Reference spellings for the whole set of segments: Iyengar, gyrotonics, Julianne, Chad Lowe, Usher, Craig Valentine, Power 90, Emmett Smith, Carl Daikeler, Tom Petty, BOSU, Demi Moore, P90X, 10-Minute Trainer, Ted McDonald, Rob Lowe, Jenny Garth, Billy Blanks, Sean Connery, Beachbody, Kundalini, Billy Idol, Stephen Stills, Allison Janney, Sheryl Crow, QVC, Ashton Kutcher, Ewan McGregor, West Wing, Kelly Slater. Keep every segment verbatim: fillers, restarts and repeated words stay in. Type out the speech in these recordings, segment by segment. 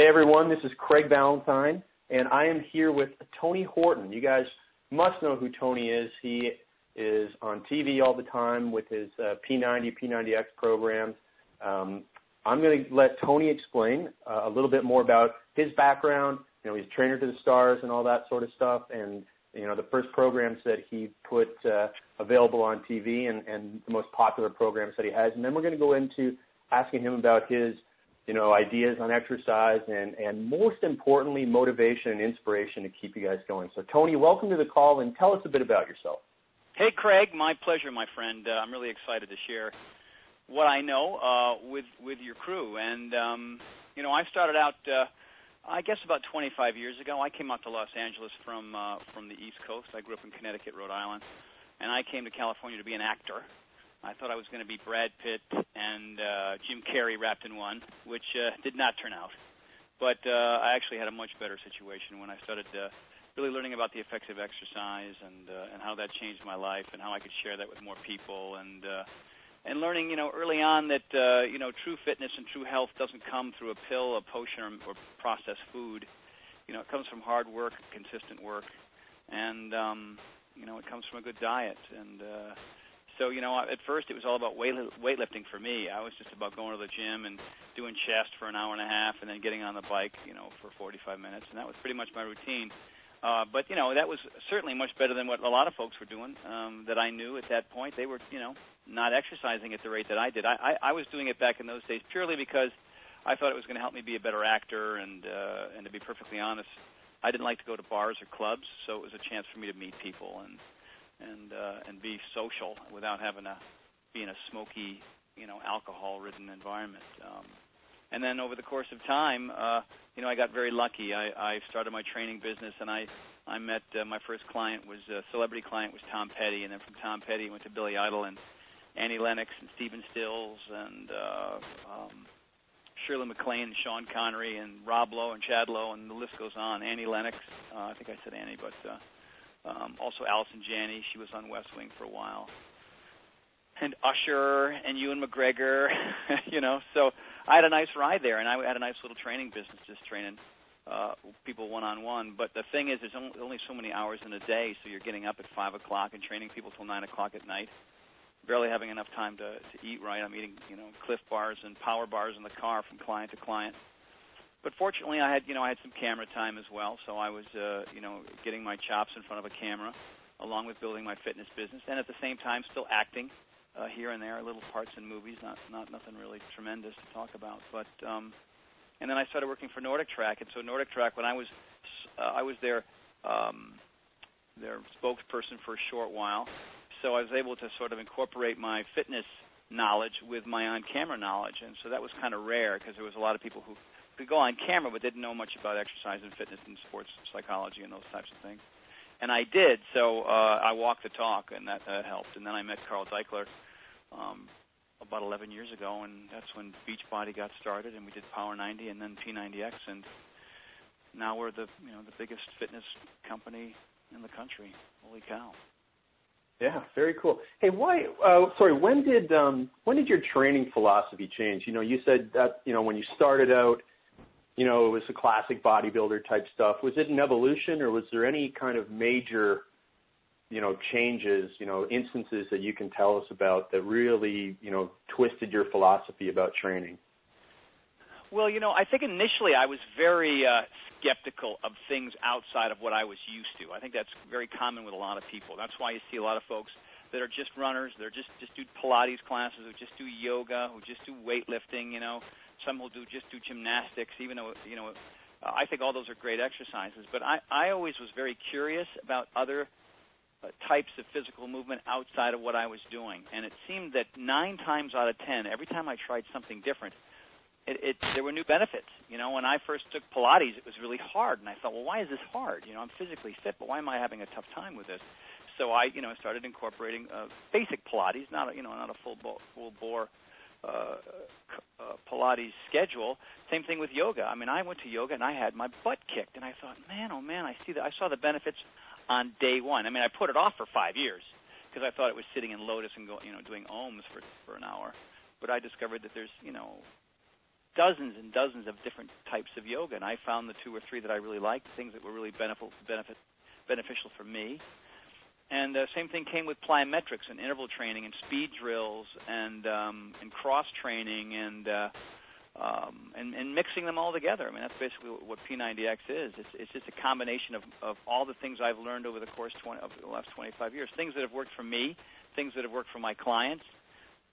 Hey, everyone, this is Craig Valentine, and I am here with Tony Horton. You guys must know who Tony is. He is on T V all the time with his uh, P ninety, P ninety X programs. Um, I'm going to let Tony explain uh, a little bit more about his background. You know, he's a trainer to the stars and all that sort of stuff, and, you know, the first programs that he put uh, available on T V and, and the most popular programs that he has. And then we're going to go into asking him about his you know, ideas on exercise and, and most importantly, motivation and inspiration to keep you guys going. So, Tony, welcome to the call, and tell us a bit about yourself. Hey, Craig. My pleasure, my friend. Uh, I'm really excited to share what I know uh, with, with your crew. And, um, you know, I started out, uh, I guess, about twenty-five years ago. I came out to Los Angeles from, uh, from the East Coast. I grew up in Connecticut, Rhode Island, and I came to California to be an actor. I thought I was going to be Brad Pitt and uh, Jim Carrey wrapped in one, which uh, did not turn out. But uh, I actually had a much better situation when I started uh, really learning about the effects of exercise and uh, and how that changed my life and how I could share that with more people and uh, and learning, you know, early on that uh, you know true fitness and true health doesn't come through a pill, a potion, or, or processed food. You know, it comes from hard work, consistent work, and um, you know, it comes from a good diet and. Uh, So, you know, at first it was all about weight, weightlifting for me. I was just about going to the gym and doing chest for an hour and a half and then getting on the bike, you know, for forty-five minutes, and that was pretty much my routine. Uh, but, you know, that was certainly much better than what a lot of folks were doing um, that I knew at that point. They were, you know, not exercising at the rate that I did. I, I, I was doing it back in those days purely because I thought it was going to help me be a better actor and, uh, and to be perfectly honest, I didn't like to go to bars or clubs, so it was a chance for me to meet people and and uh, and be social without having to be in a smoky, you know, alcohol-ridden environment. Um, and then over the course of time, uh, you know, I got very lucky. I, I started my training business, and I, I met uh, my first client was a uh, celebrity client was Tom Petty, and then from Tom Petty I went to Billy Idol and Annie Lennox and Stephen Stills and uh, um, Shirley MacLaine and Sean Connery and Rob Lowe and Chad Lowe, and the list goes on. Annie Lennox, uh, I think I said Annie, but... Uh, Um, also Allison Janney, she was on West Wing for a while, and Usher and Ewan McGregor, you know. So I had a nice ride there, and I had a nice little training business just training uh, people one-on-one. But the thing is, there's only so many hours in a day, so you're getting up at five o'clock and training people till nine o'clock at night, barely having enough time to, to eat right. I'm eating, you know, Cliff Bars and Power Bars in the car from client to client. But fortunately, I had you know I had some camera time as well, so I was uh, you know getting my chops in front of a camera, along with building my fitness business, and at the same time still acting uh, here and there, little parts in movies, not not nothing really tremendous to talk about. But um, and then I started working for Nordic Track, and so Nordic Track, when I was uh, I was their um, their spokesperson for a short while, so I was able to sort of incorporate my fitness knowledge with my on-camera knowledge, and so that was kind of rare because there was a lot of people who could go on camera but didn't know much about exercise and fitness and sports psychology and those types of things. And I did, so uh, I walked the talk, and that uh, helped. And then I met Carl Daikeler um, about eleven years ago, and that's when Beachbody got started, and we did Power ninety and then P ninety X, and now we're the you know the biggest fitness company in the country. Holy cow. Yeah, very cool. Hey, why? Uh, sorry, when did um, when did your training philosophy change? You know, you said that you know when you started out, you know, it was the classic bodybuilder type stuff. Was it an evolution, or was there any kind of major, you know, changes, you know, instances that you can tell us about that really, you know, twisted your philosophy about training? Well, you know, I think initially I was very uh, skeptical of things outside of what I was used to. I think that's very common with a lot of people. That's why you see a lot of folks that are just runners, they're just, just do Pilates classes, who just do yoga, who just do weightlifting, you know. Some will do just do gymnastics, even though, you know, I think all those are great exercises. But I, I always was very curious about other uh, types of physical movement outside of what I was doing. And it seemed that nine times out of ten, every time I tried something different, it, it there were new benefits. You know, when I first took Pilates, it was really hard. And I thought, well, why is this hard? You know, I'm physically fit, but why am I having a tough time with this? So I, you know, started incorporating uh, basic Pilates, not, a, you know, not a full, bo- full bore Uh, uh, Pilates schedule. Same thing with yoga. I mean, I went to yoga and I had my butt kicked, and I thought, man, oh man, I see that. I saw the benefits on day one. I mean, I put it off for five years because I thought it was sitting in lotus and go, you know, doing ohms for for an hour. But I discovered that there's, you know, dozens and dozens of different types of yoga, and I found the two or three that I really liked, things that were really benefit, benefit, beneficial for me. And the uh, same thing came with plyometrics and interval training and speed drills and um, and cross training and, uh, um, and and mixing them all together. I mean, that's basically what P ninety X is. It's, it's just a combination of, of all the things I've learned over the course twenty, over the last twenty-five years, things that have worked for me, things that have worked for my clients.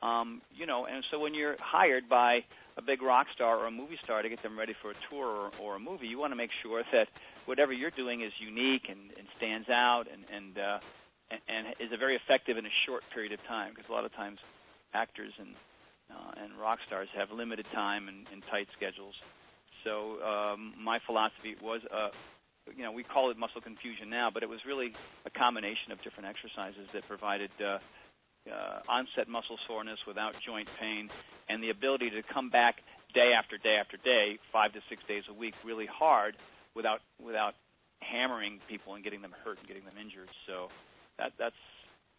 Um, you know, and so when you're hired by a big rock star or a movie star to get them ready for a tour or, or a movie, you want to make sure that whatever you're doing is unique and, and stands out and and, uh, and and is a very effective in a short period of time, because a lot of times actors and uh, and rock stars have limited time and, and tight schedules. So um, my philosophy was, uh, you know, we call it muscle confusion now, but it was really a combination of different exercises that provided uh, – Uh, onset muscle soreness without joint pain, and the ability to come back day after day after day, five to six days a week, really hard without without hammering people and getting them hurt and getting them injured. So that, that's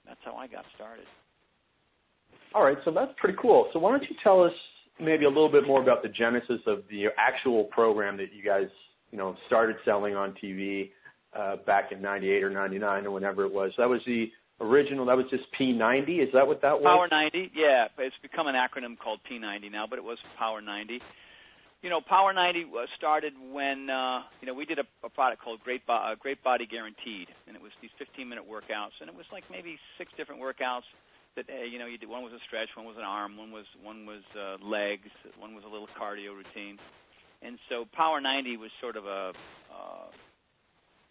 that's how I got started. All right, so that's pretty cool. So why don't you tell us maybe a little bit more about the genesis of the actual program that you guys, you know, started selling on T V uh, back in ninety-eight or ninety-nine or whenever it was. That was the original, that was just P ninety, is that what that was? Power ninety, yeah. It's become an acronym called P ninety now, but it was Power ninety. You know, Power ninety started when, uh, you know, we did a, a product called Great, Bo- uh, Great Body Guaranteed, and it was these fifteen-minute workouts, and it was like maybe six different workouts that, uh, you know, you did. One was a stretch, one was an arm, one was one was uh, legs, one was a little cardio routine. And so Power ninety was sort of a, uh,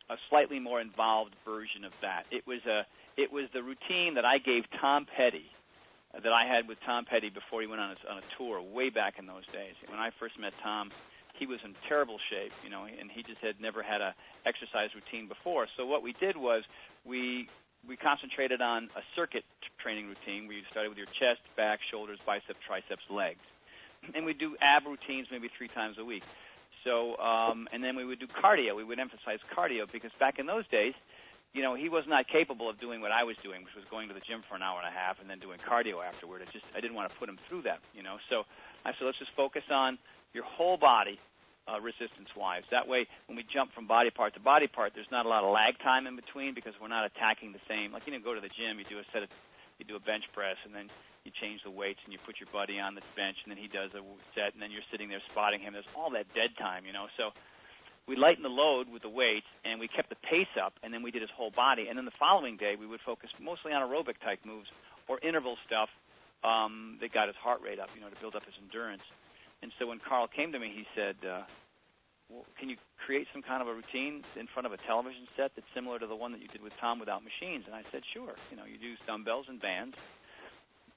a slightly more involved version of that. It was a It was the routine that I gave Tom Petty, uh, that I had with Tom Petty before he went on a, on a tour way back in those days. When I first met Tom, he was in terrible shape, you know, and he just had never had a exercise routine before. So what we did was we we concentrated on a circuit training routine where you started with your chest, back, shoulders, biceps, triceps, legs. And we'd do ab routines maybe three times a week. So um, and then we would do cardio. We would emphasize cardio because back in those days, you know, he was not capable of doing what I was doing, which was going to the gym for an hour and a half and then doing cardio afterward. It's just I didn't want to put him through that, you know. So I said, let's just focus on your whole body uh, resistance-wise. That way, when we jump from body part to body part, there's not a lot of lag time in between because we're not attacking the same. Like, you know, go to the gym, you do a set of, you do a bench press, and then you change the weights and you put your buddy on the bench, and then he does a set, and then you're sitting there spotting him. There's all that dead time, you know. So we lightened the load with the weights, and we kept the pace up, and then we did his whole body. And then the following day, we would focus mostly on aerobic-type moves or interval stuff um, that got his heart rate up, you know, to build up his endurance. And so when Carl came to me, he said, uh, well, can you create some kind of a routine in front of a television set that's similar to the one that you did with Tom without machines? And I said, sure. You know, you do dumbbells and bands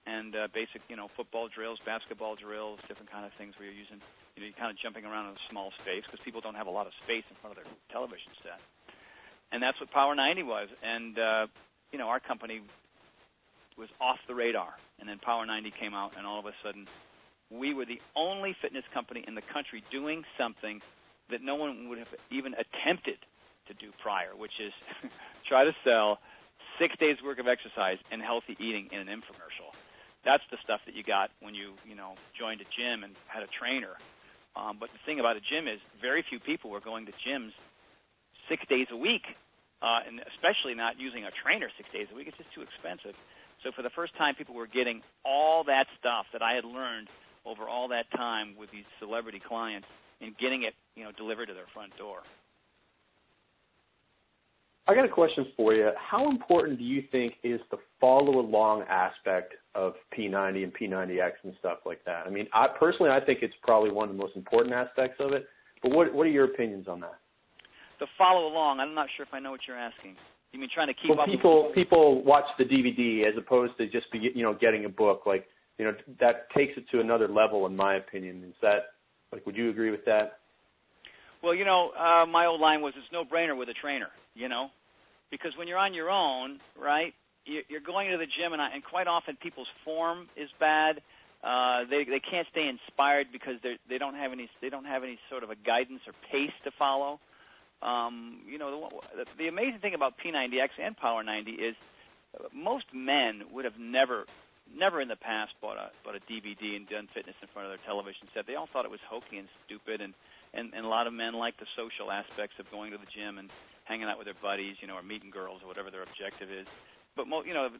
and uh, basic, you know, football drills, basketball drills, different kind of things where you're using, you know, you're kind of jumping around in a small space because people don't have a lot of space in front of their television set. And that's what Power ninety was. And, uh, you know, our company was off the radar. And then Power ninety came out, and all of a sudden we were the only fitness company in the country doing something that no one would have even attempted to do prior, which is try to sell six days' work of exercise and healthy eating in an infomercial. That's the stuff that you got when you, you know, joined a gym and had a trainer. Um, but the thing about a gym is very few people were going to gyms six days a week, uh, and especially not using a trainer six days a week. It's just too expensive. So for the first time, people were getting all that stuff that I had learned over all that time with these celebrity clients and getting it, you know, delivered to their front door. I got a question for you. How important do you think is the follow-along aspect of P ninety and P ninety X and stuff like that? I mean, I personally, I think it's probably one of the most important aspects of it. But what what are your opinions on that? The follow-along, I'm not sure if I know what you're asking. You mean trying to keep well, up people, with people watch the D V D as opposed to just be, you know, getting a book. Like, you know, that takes it to another level, in my opinion. Is that, like, would you agree with that? Well, you know, uh, my old line was, it's no brainer with a trainer, you know. Because when you're on your own, right, you're going to the gym, and, I, and quite often people's form is bad. Uh, they they can't stay inspired because they they don't have any they don't have any sort of a guidance or pace to follow. Um, you know, the, the amazing thing about P ninety X and Power ninety is most men would have never never in the past bought a bought a D V D and done fitness in front of their television set. They all thought it was hokey and stupid, and, and, and a lot of men like the social aspects of going to the gym and hanging out with their buddies, you know, or meeting girls or whatever their objective is. But, mo- you know,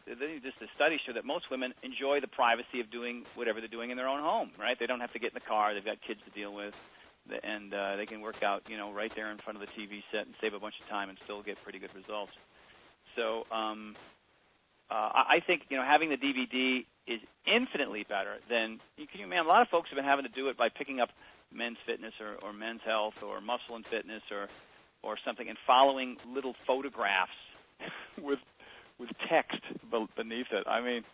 just the studies show that most women enjoy the privacy of doing whatever they're doing in their own home, right? They don't have to get in the car. They've got kids to deal with, and uh, they can work out, you know, right there in front of the T V set and save a bunch of time and still get pretty good results. So um, uh, I think, you know, having the D V D is infinitely better than – can you, man, a lot of folks have been having to do it by picking up Men's Fitness or, or Men's Health or Muscle and Fitness or, or something and following little photographs with – with text beneath it. I mean,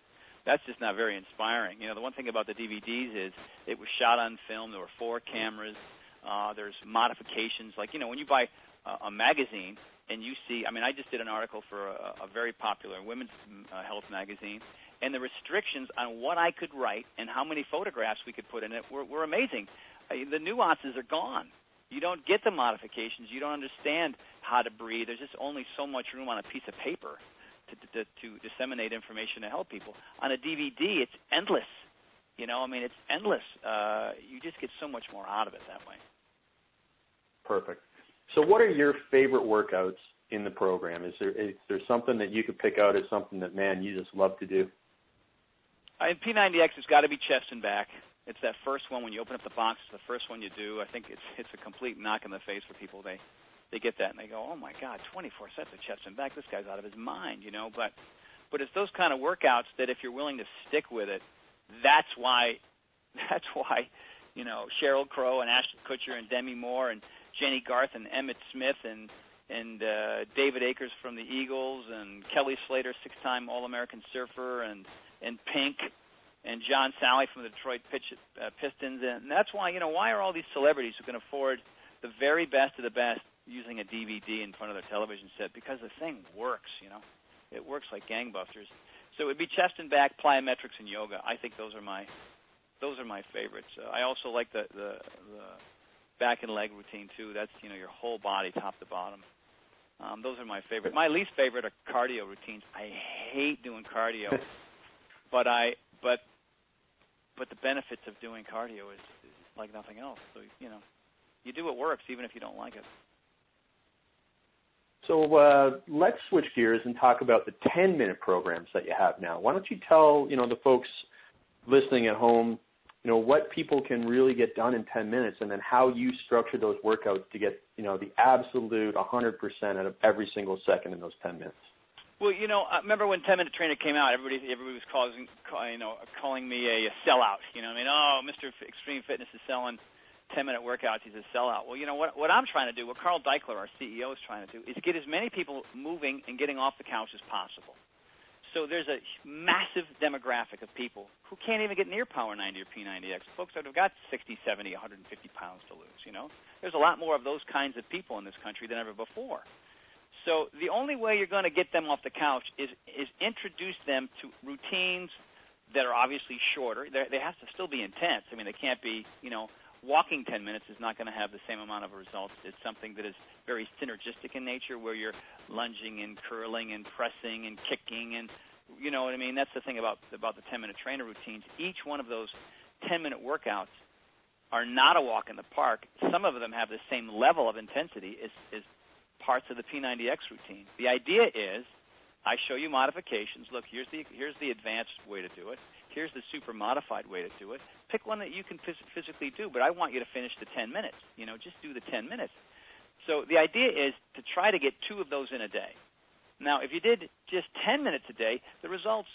that's just not very inspiring. You know, the one thing about the D V Ds is it was shot on film. There were four cameras. Uh, there's modifications. Like, you know, when you buy a, a magazine and you see, I mean, I just did an article for a, a very popular women's uh, health magazine, and the restrictions on what I could write and how many photographs we could put in it were, were amazing. Uh, the nuances are gone. You don't get the modifications. You don't understand how to breathe. There's just only so much room on a piece of paper To, to, to disseminate information to help people. On a D V D, it's endless. You know, I mean, it's endless. Uh, you just get so much more out of it that way. Perfect. So what are your favorite workouts in the program? Is there is there something that you could pick out as something that, man, you just love to do? In P ninety X, it's got to be chest and back. It's that first one when you open up the box. It's the first one you do. I think it's it's a complete knock in the face for people. They They get that and they go, oh my God, twenty-four sets of chest and back. This guy's out of his mind, you know. But, but it's those kind of workouts that if you're willing to stick with it, that's why, that's why, you know, Sheryl Crow and Ashton Kutcher and Demi Moore and Jenny Garth and Emmett Smith and and uh, David Akers from the Eagles and Kelly Slater, six-time All-American surfer, and and Pink and John Sally from the Detroit Pistons, and that's why, you know, why are all these celebrities who can afford the very best of the best using a D V D in front of their television set? Because the thing works, you know. It works like gangbusters. So it would be chest and back, plyometrics, and yoga. I think those are my those are my favorites. Uh, I also like the, the the back and leg routine too. That's, you know, your whole body, top to bottom. Um, those are my favorite. My least favorite are cardio routines. I hate doing cardio, but I but but the benefits of doing cardio is, is like nothing else. So, you know, you do what works even if you don't like it. So uh, let's switch gears and talk about the ten-minute programs that you have now. Why don't you tell, you know, the folks listening at home, you know, what people can really get done in ten minutes, and then how you structure those workouts to get, you know, the absolute one hundred percent out of every single second in those ten minutes. Well, you know, I remember when ten-Minute Trainer came out, everybody everybody was calling, call, you know, calling me a, a sellout. You know what I mean? Oh, Mister Extreme Fitness is selling ten-minute workouts, he's a sellout. Well, you know, what What I'm trying to do, what Carl Daikeler, our C E O, is trying to do is get as many people moving and getting off the couch as possible. So there's a massive demographic of people who can't even get near Power ninety or P ninety X, folks that have got sixty, seventy, one hundred fifty pounds to lose, you know. There's a lot more of those kinds of people in this country than ever before. So the only way you're going to get them off the couch is, is introduce them to routines that are obviously shorter. They're, they have to still be intense. I mean, they can't be, you know, walking ten minutes is not going to have the same amount of results. It's something that is very synergistic in nature, where you're lunging and curling and pressing and kicking, and you know what I mean? That's the thing about about the ten-minute trainer routines. Each one of those ten-minute workouts are not a walk in the park. Some of them have the same level of intensity as, as parts of the P ninety X routine. The idea is I show you modifications. Look, here's the here's the advanced way to do it. Here's the super modified way to do it. Pick one that you can phys- physically do, but I want you to finish the ten minutes. You know, just do the ten minutes. So the idea is to try to get two of those in a day. Now, if you did just ten minutes a day, the results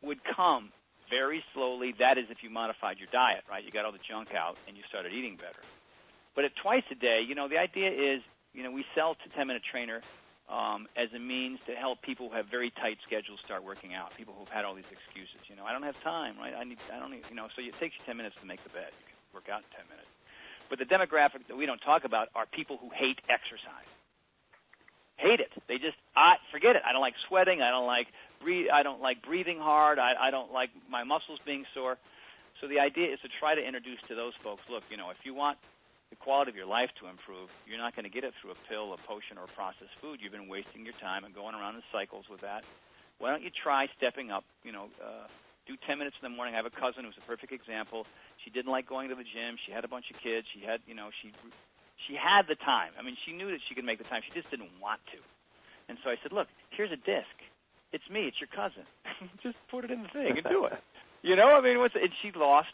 would come very slowly. That is if you modified your diet, right? You got all the junk out and you started eating better. But at twice a day, you know, the idea is, you know, we sell to ten-minute trainer Um, as a means to help people who have very tight schedules start working out, people who've had all these excuses. You know, I don't have time, right? I need, I don't need, you know, so it takes you ten minutes to make the bed. You can work out in ten minutes. But the demographic that we don't talk about are people who hate exercise. Hate it. They just, I, forget it. I don't like sweating. I don't like breathe, I don't like breathing hard. I, I don't like my muscles being sore. So the idea is to try to introduce to those folks, look, you know, if you want the quality of your life to improve, you're not going to get it through a pill, a potion, or processed food. You've been wasting your time and going around in cycles with that. Why don't you try stepping up, you know, uh, do ten minutes in the morning. I have a cousin who's a perfect example. She didn't like going to the gym. She had a bunch of kids. She had, you know, she she had the time. I mean, she knew that she could make the time. She just didn't want to. And so I said, look, here's a disc. It's me. It's your cousin. Just put it in the thing and do it. You know, I mean, what's, and she lost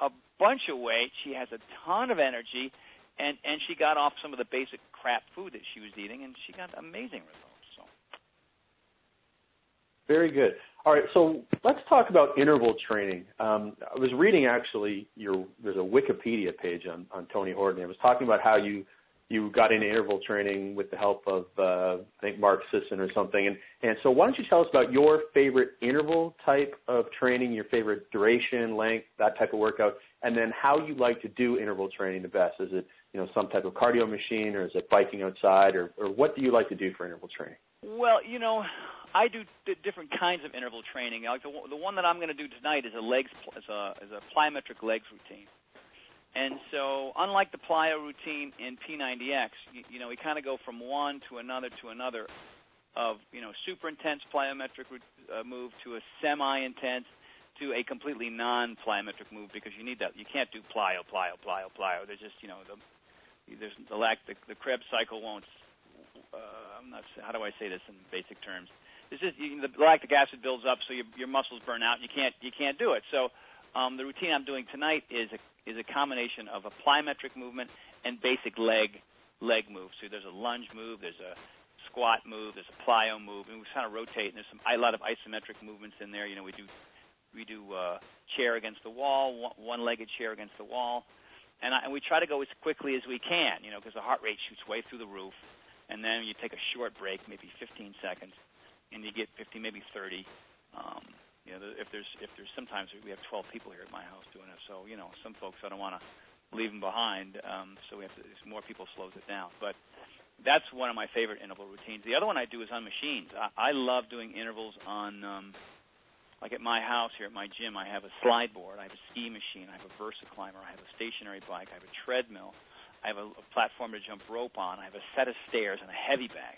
a bunch of weight. She has a ton of energy, and, and she got off some of the basic crap food that she was eating, and she got amazing results. So. Very good. All right, so let's talk about interval training. Um, I was reading, actually, your there's a Wikipedia page on, on Tony Horton. It was talking about how you you got into interval training with the help of, uh, I think, Mark Sisson or something. And, and so why don't you tell us about your favorite interval type of training, your favorite duration, length, that type of workout, and then how you like to do interval training the best. Is it, you know, some type of cardio machine, or is it biking outside, or, or what do you like to do for interval training? Well, you know, I do d- different kinds of interval training. Like the, w- the one that I'm going to do tonight is a, legs pl- is a, is a plyometric legs routine. And so, unlike the plyo routine in P ninety X, you, you know, we kind of go from one to another to another of, you know, super intense plyometric uh, move to a semi-intense to a completely non-plyometric move, because you need that. You can't do plyo, plyo, plyo, plyo. There's just, you know, the, there's the lack, the, the Krebs cycle won't, uh, I'm not, how do I say this in basic terms? It's just, you, the lactic acid builds up, so your, your muscles burn out. You can't, you can't do it. So, um, the routine I'm doing tonight is a is a combination of a plyometric movement and basic leg leg move. So there's a lunge move, there's a squat move, there's a plyo move, and we kind of rotate. And there's some, a lot of isometric movements in there. You know, we do we do uh, chair against the wall, one-legged chair against the wall, and, I, and we try to go as quickly as we can. You know, because the heart rate shoots way through the roof, and then you take a short break, maybe fifteen seconds, and you get fifty, maybe thirty. Um, You know, if there's if there's sometimes we have twelve people here at my house doing it, so you know some folks I don't want to leave them behind, um, so we have to, more people slows it down. But that's one of my favorite interval routines. The other one I do is on machines. I, I love doing intervals on, um, like at my house here at my gym, I have a slide board, I have a ski machine, I have a VersaClimber, I have a stationary bike, I have a treadmill, I have a, a platform to jump rope on, I have a set of stairs and a heavy bag.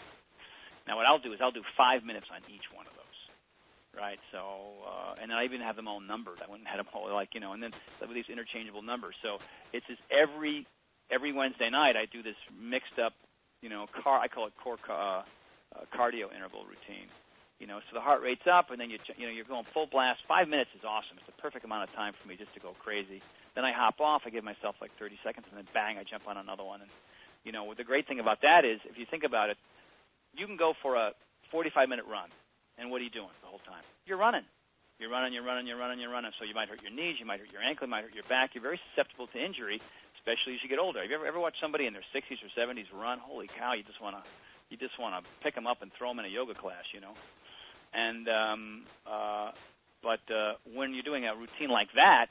Now what I'll do is I'll do five minutes on each one of those. Right, so, uh, and I even have them all numbered. I went and had them all, like, you know, and then with these interchangeable numbers. So it's just every every Wednesday night I do this mixed up, you know, car. I call it core uh, uh, cardio interval routine. You know, so the heart rate's up, and then you you know you're going full blast. Five minutes is awesome. It's the perfect amount of time for me just to go crazy. Then I hop off. I give myself like thirty seconds, and then bang, I jump on another one. And you know, the great thing about that is, if you think about it, you can go for a forty-five minute run. And what are you doing the whole time? You're running. You're running, you're running, you're running, you're running. So you might hurt your knees, you might hurt your ankle, you might hurt your back. You're very susceptible to injury, especially as you get older. Have you ever, ever watched somebody in their sixties or seventies run? Holy cow, you just want to you just want to pick them up and throw them in a yoga class, you know. And um, uh, But uh, when you're doing a routine like that,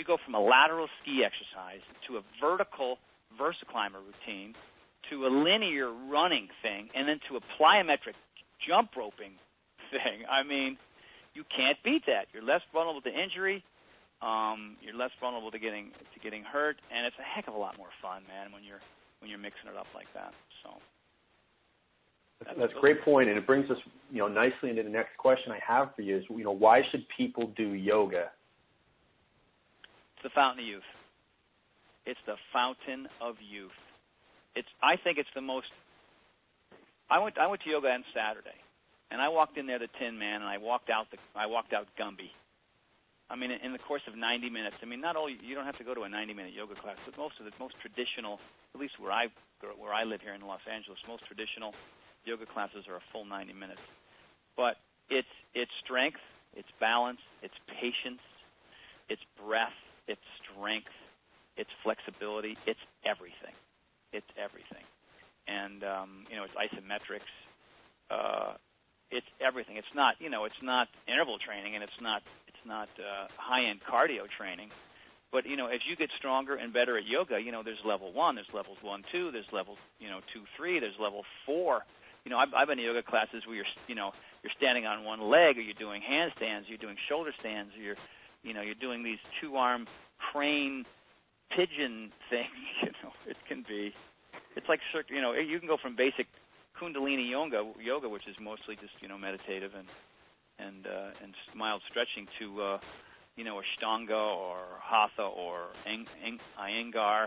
you go from a lateral ski exercise to a vertical VersaClimber routine to a linear running thing, and then to a plyometric jump roping thing. I mean, you can't beat that. You're less vulnerable to injury. Um, you're less vulnerable to getting to getting hurt, and it's a heck of a lot more fun, man, when you're when you're mixing it up like that. So that's, that's a great point, and it brings us, you know, nicely into the next question I have for you is, you know, why should people do yoga? It's the fountain of youth. It's the fountain of youth. It's I think it's the most. I went I went to yoga on Saturday. And I walked in there, the Tin Man, and I walked out. The, I walked out Gumby. I mean, in the course of ninety minutes. I mean, not all you don't have to go to a ninety-minute yoga class, but most of the most traditional, at least where I where I live here in Los Angeles, most traditional yoga classes are a full ninety minutes. But it's it's strength, it's balance, it's patience, it's breath, it's strength, it's flexibility, it's everything, it's everything. And um, you know, it's isometrics. Uh, It's everything. It's not, you know, it's not interval training, and it's not, it's not uh, high-end cardio training. But you know, as you get stronger and better at yoga, you know, there's level one, there's levels one, two, there's level, you know, two, three, there's level four. You know, I've, I've been to yoga classes where you're, you know, you're standing on one leg, or you're doing handstands, or you're doing shoulder stands, or you're, you know, you're doing these two-arm crane pigeon things. You know, it can be, it's like, you know, you can go from basic Kundalini yoga, yoga, which is mostly just, you know, meditative and and uh, and mild stretching to uh, you know Ashtanga or Hatha or Eng- Eng- Iyengar,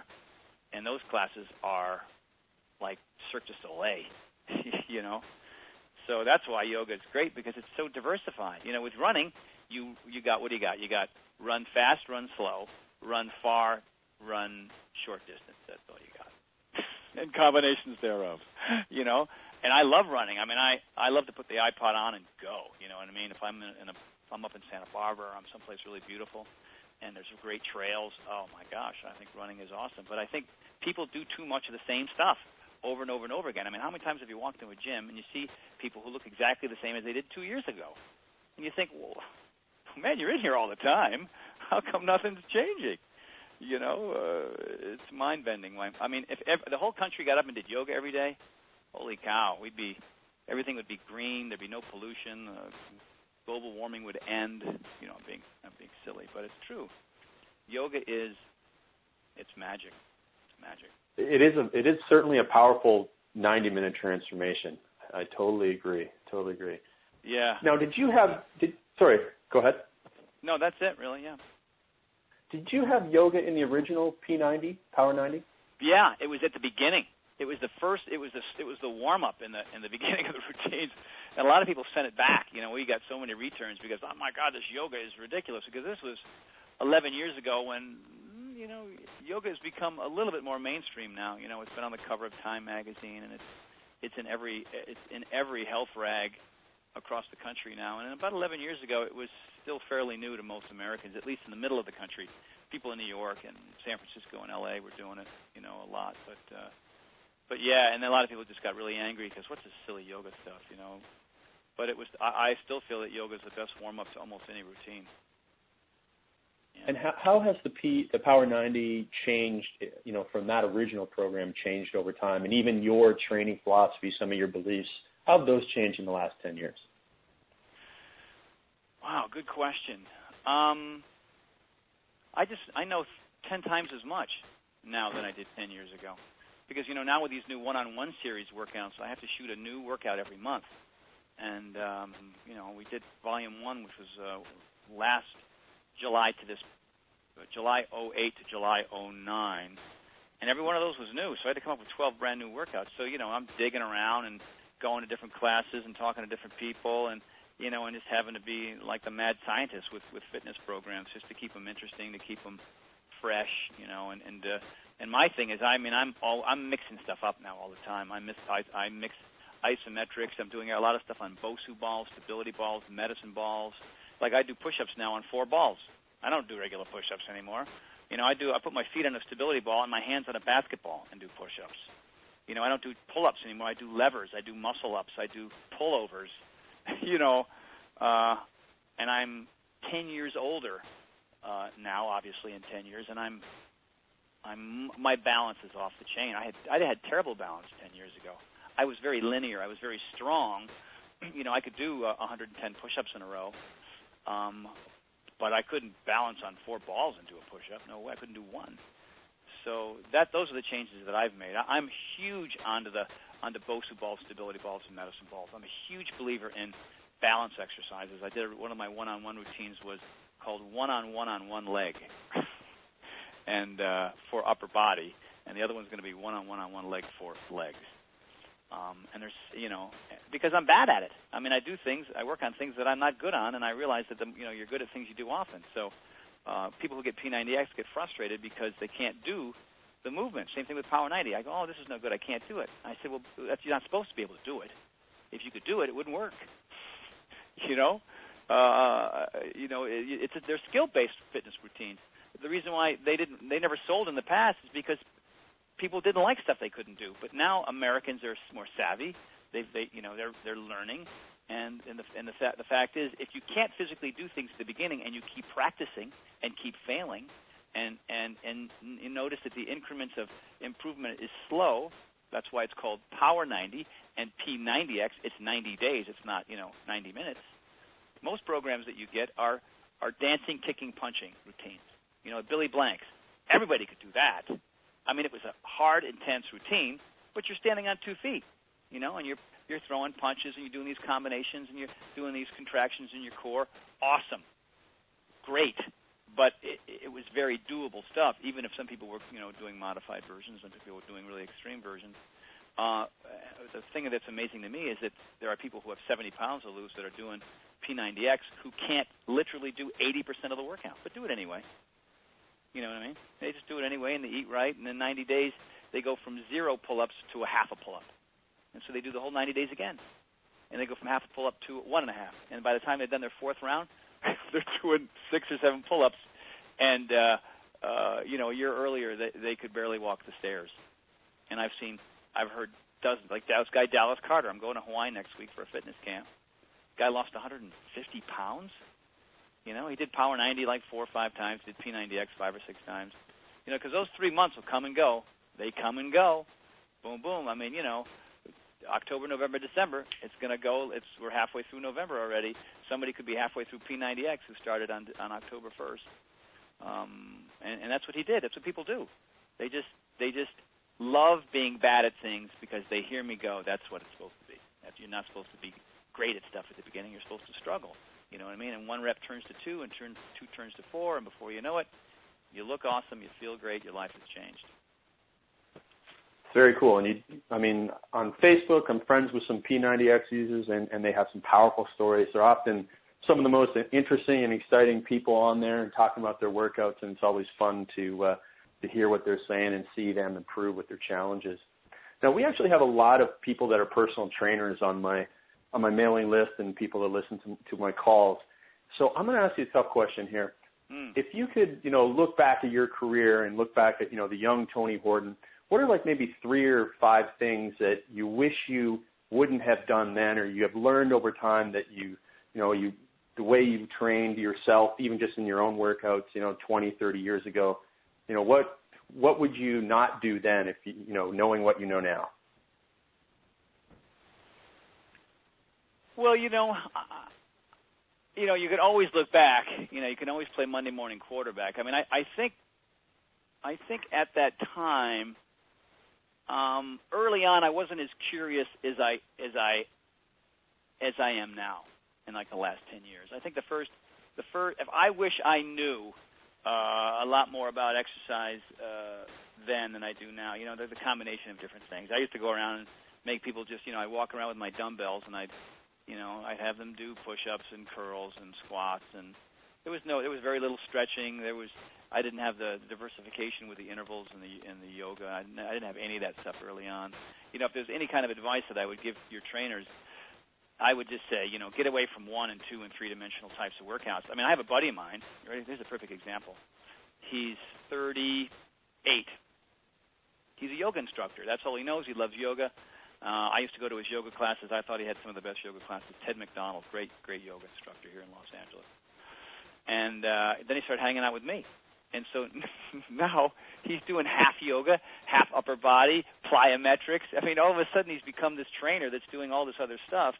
and those classes are like Cirque du Soleil, you know. So that's why yoga is great, because it's so diversified. You know, with running, you you got what do you got? You got run fast, run slow, run far, run short distance. That's all you got. And combinations thereof, you know. And I love running. I mean, I, I love to put the iPod on and go. You know what I mean? If I'm in, in a, if I'm up in Santa Barbara, or I'm someplace really beautiful, and there's great trails. Oh my gosh, I think running is awesome. But I think people do too much of the same stuff over and over and over again. I mean, how many times have you walked into a gym and you see people who look exactly the same as they did two years ago? And you think, well, man, you're in here all the time. How come nothing's changing? You know, uh, it's mind-bending. I mean, if ever, the whole country got up and did yoga every day, holy cow, we'd be everything would be green. There'd be no pollution. Uh, global warming would end. You know, I'm being, I'm being silly, but it's true. Yoga is, it's magic. It's magic. It is a, it is certainly a powerful ninety-minute transformation. I totally agree. Totally agree. Yeah. Now, did you have? Did, sorry, go ahead. No, that's it, really. Yeah. Did you have yoga in the original P ninety, Power ninety? Yeah, it was at the beginning. It was the first. It was the it was the warm up in the in the beginning of the routines. And a lot of people sent it back. You know, we got so many returns because oh my God, this yoga is ridiculous. Because this was eleven years ago when. You know, yoga has become a little bit more mainstream now. You know, it's been on the cover of Time magazine, and it's it's in every it's in every health rag across the country now. And about eleven years ago, it was still fairly new to most Americans, at least in the middle of the country. People in New York and San Francisco and L A were doing it, you know, a lot. But uh, but yeah, and a lot of people just got really angry because what's this silly yoga stuff, you know? But it was I, I still feel that yoga is the best warm up to almost any routine. And how, how has the P, the Power ninety changed, you know, from that original program changed over time, and even your training philosophy, some of your beliefs, how have those changed in the last ten years? Wow, good question. Um, I just I know ten times as much now than I did ten years ago, because you know now with these new one-on-one series workouts, I have to shoot a new workout every month, and um, you know we did volume one, which was uh, last. July to this, uh, July oh eight to July oh nine, and every one of those was new, so I had to come up with twelve brand new workouts. So, you know, I'm digging around and going to different classes and talking to different people and, you know, and just having to be like the mad scientist with, with fitness programs just to keep them interesting, to keep them fresh, you know, and and, uh, and my thing is, I mean, I'm all I'm mixing stuff up now all the time. I, miss, I, I mix isometrics. I'm doing a lot of stuff on BOSU balls, stability balls, medicine balls. Like I do push-ups now on four balls. I don't do regular push-ups anymore. You know, I do. I put my feet on a stability ball and my hands on a basketball and do push-ups. You know, I don't do pull-ups anymore. I do levers. I do muscle-ups. I do pullovers. You know, uh, and I'm ten years older uh, now, obviously in ten years, and I'm, I'm my balance is off the chain. I had I had terrible balance ten years ago. I was very linear. I was very strong. You know, I could do uh, one hundred ten push-ups in a row. Um, but I couldn't balance on four balls and do a push-up. No way. I couldn't do one. So that those are the changes that I've made. I, I'm huge onto the onto BOSU balls, stability balls, and medicine balls. I'm a huge believer in balance exercises. I did one of my one-on-one routines was called one-on-one on one leg, and uh, for upper body, and the other one's going to be one-on-one on one leg for legs. Um, and there's, you know, because I'm bad at it. I mean, I do things, I work on things that I'm not good on, and I realize that, the, you know, you're good at things you do often. So uh, people who get P ninety X get frustrated because they can't do the movement. Same thing with Power ninety. I go, oh, this is no good. I can't do it. I said, well, that's, you're not supposed to be able to do it. If you could do it, it wouldn't work. You know, uh, you know, it, it's a, they're skill-based fitness routines. The reason why they didn't, they never sold in the past is because people didn't like stuff they couldn't do, but now Americans are more savvy. They, they you know, they're they're learning, and and the and the, fa- the fact is, if you can't physically do things at the beginning and you keep practicing and keep failing, and and and you notice that the increments of improvement is slow. That's why it's called Power ninety and P ninety X. It's ninety days. It's not you know ninety minutes. Most programs that you get are are dancing, kicking, punching routines. You know, Billy Blanks. Everybody could do that. I mean, it was a hard, intense routine, but you're standing on two feet, you know, and you're you're throwing punches and you're doing these combinations and you're doing these contractions in your core. Awesome. Great. But it, it was very doable stuff, even if some people were, you know, doing modified versions, some people were doing really extreme versions. Uh, the thing that's amazing to me is that there are people who have seventy pounds to lose that are doing P ninety X who can't literally do eighty percent of the workout, but do it anyway. You know what I mean? They just do it anyway, and they eat right, and in ninety days they go from zero pull-ups to a half a pull-up. And so they do the whole ninety days again, and they go from half a pull-up to one and a half. And by the time they've done their fourth round, they're doing six or seven pull-ups, and uh, uh, you know, a year earlier they, they could barely walk the stairs. And I've seen, I've heard dozens, like that guy Dallas Carter. I'm going to Hawaii next week for a fitness camp. Guy lost one hundred fifty pounds. You know, he did Power ninety like four or five times, did P ninety X five or six times. You know, because those three months will come and go. They come and go. Boom, boom. I mean, you know, October, November, December, it's going to go. It's we're halfway through November already. Somebody could be halfway through P ninety X who started on on October first. Um, and, and that's what he did. That's what people do. They just they just love being bad at things because they hear me go, that's what it's supposed to be. You're not supposed to be great at stuff at the beginning. You're supposed to struggle. You know what I mean? And one rep turns to two, and turns, two turns to four, and before you know it, you look awesome, you feel great, your life has changed. Very cool. And, you, I mean, on Facebook, I'm friends with some P ninety X users, and, and they have some powerful stories. They're often some of the most interesting and exciting people on there and talking about their workouts, and it's always fun to uh, to hear what they're saying and see them improve with their challenges. Now, we actually have a lot of people that are personal trainers on my on my mailing list and people that listen to, to my calls. So I'm going to ask you a tough question here. Mm. If you could, you know, look back at your career and look back at, you know, the young Tony Horton, what are like maybe three or five things that you wish you wouldn't have done then, or you have learned over time that you, you know, you the way you trained yourself, even just in your own workouts, you know, twenty, thirty years ago, you know, what what would you not do then if you, you know, knowing what you know now? Well, you know, uh, you know, you can always look back. You know, you can always play Monday morning quarterback. I mean, I, I think, I think at that time. Um, early on, I wasn't as curious as I as I as I am now in like the last ten years. I think the first the first if I wish I knew uh, a lot more about exercise uh, then than I do now. You know, there's a combination of different things. I used to go around and make people just, you know, I walk around with my dumbbells and I'd, you know, I'd have them do push-ups and curls and squats, and there was no there was very little stretching. There was I didn't have the diversification with the intervals and the and the yoga. I didn't, I didn't have any of that stuff early on. You know, if there's any kind of advice that I would give your trainers, I would just say, you know, get away from one and two and three-dimensional types of workouts. I mean, I have a buddy of mine. Right? Here's a perfect example. He's thirty-eight. He's a yoga instructor. That's all he knows. He loves yoga. Uh, I used to go to his yoga classes. I thought he had some of the best yoga classes. Ted McDonald, great, great yoga instructor here in Los Angeles. And uh, then he started hanging out with me. And so now he's doing half yoga, half upper body, plyometrics. I mean, all of a sudden he's become this trainer that's doing all this other stuff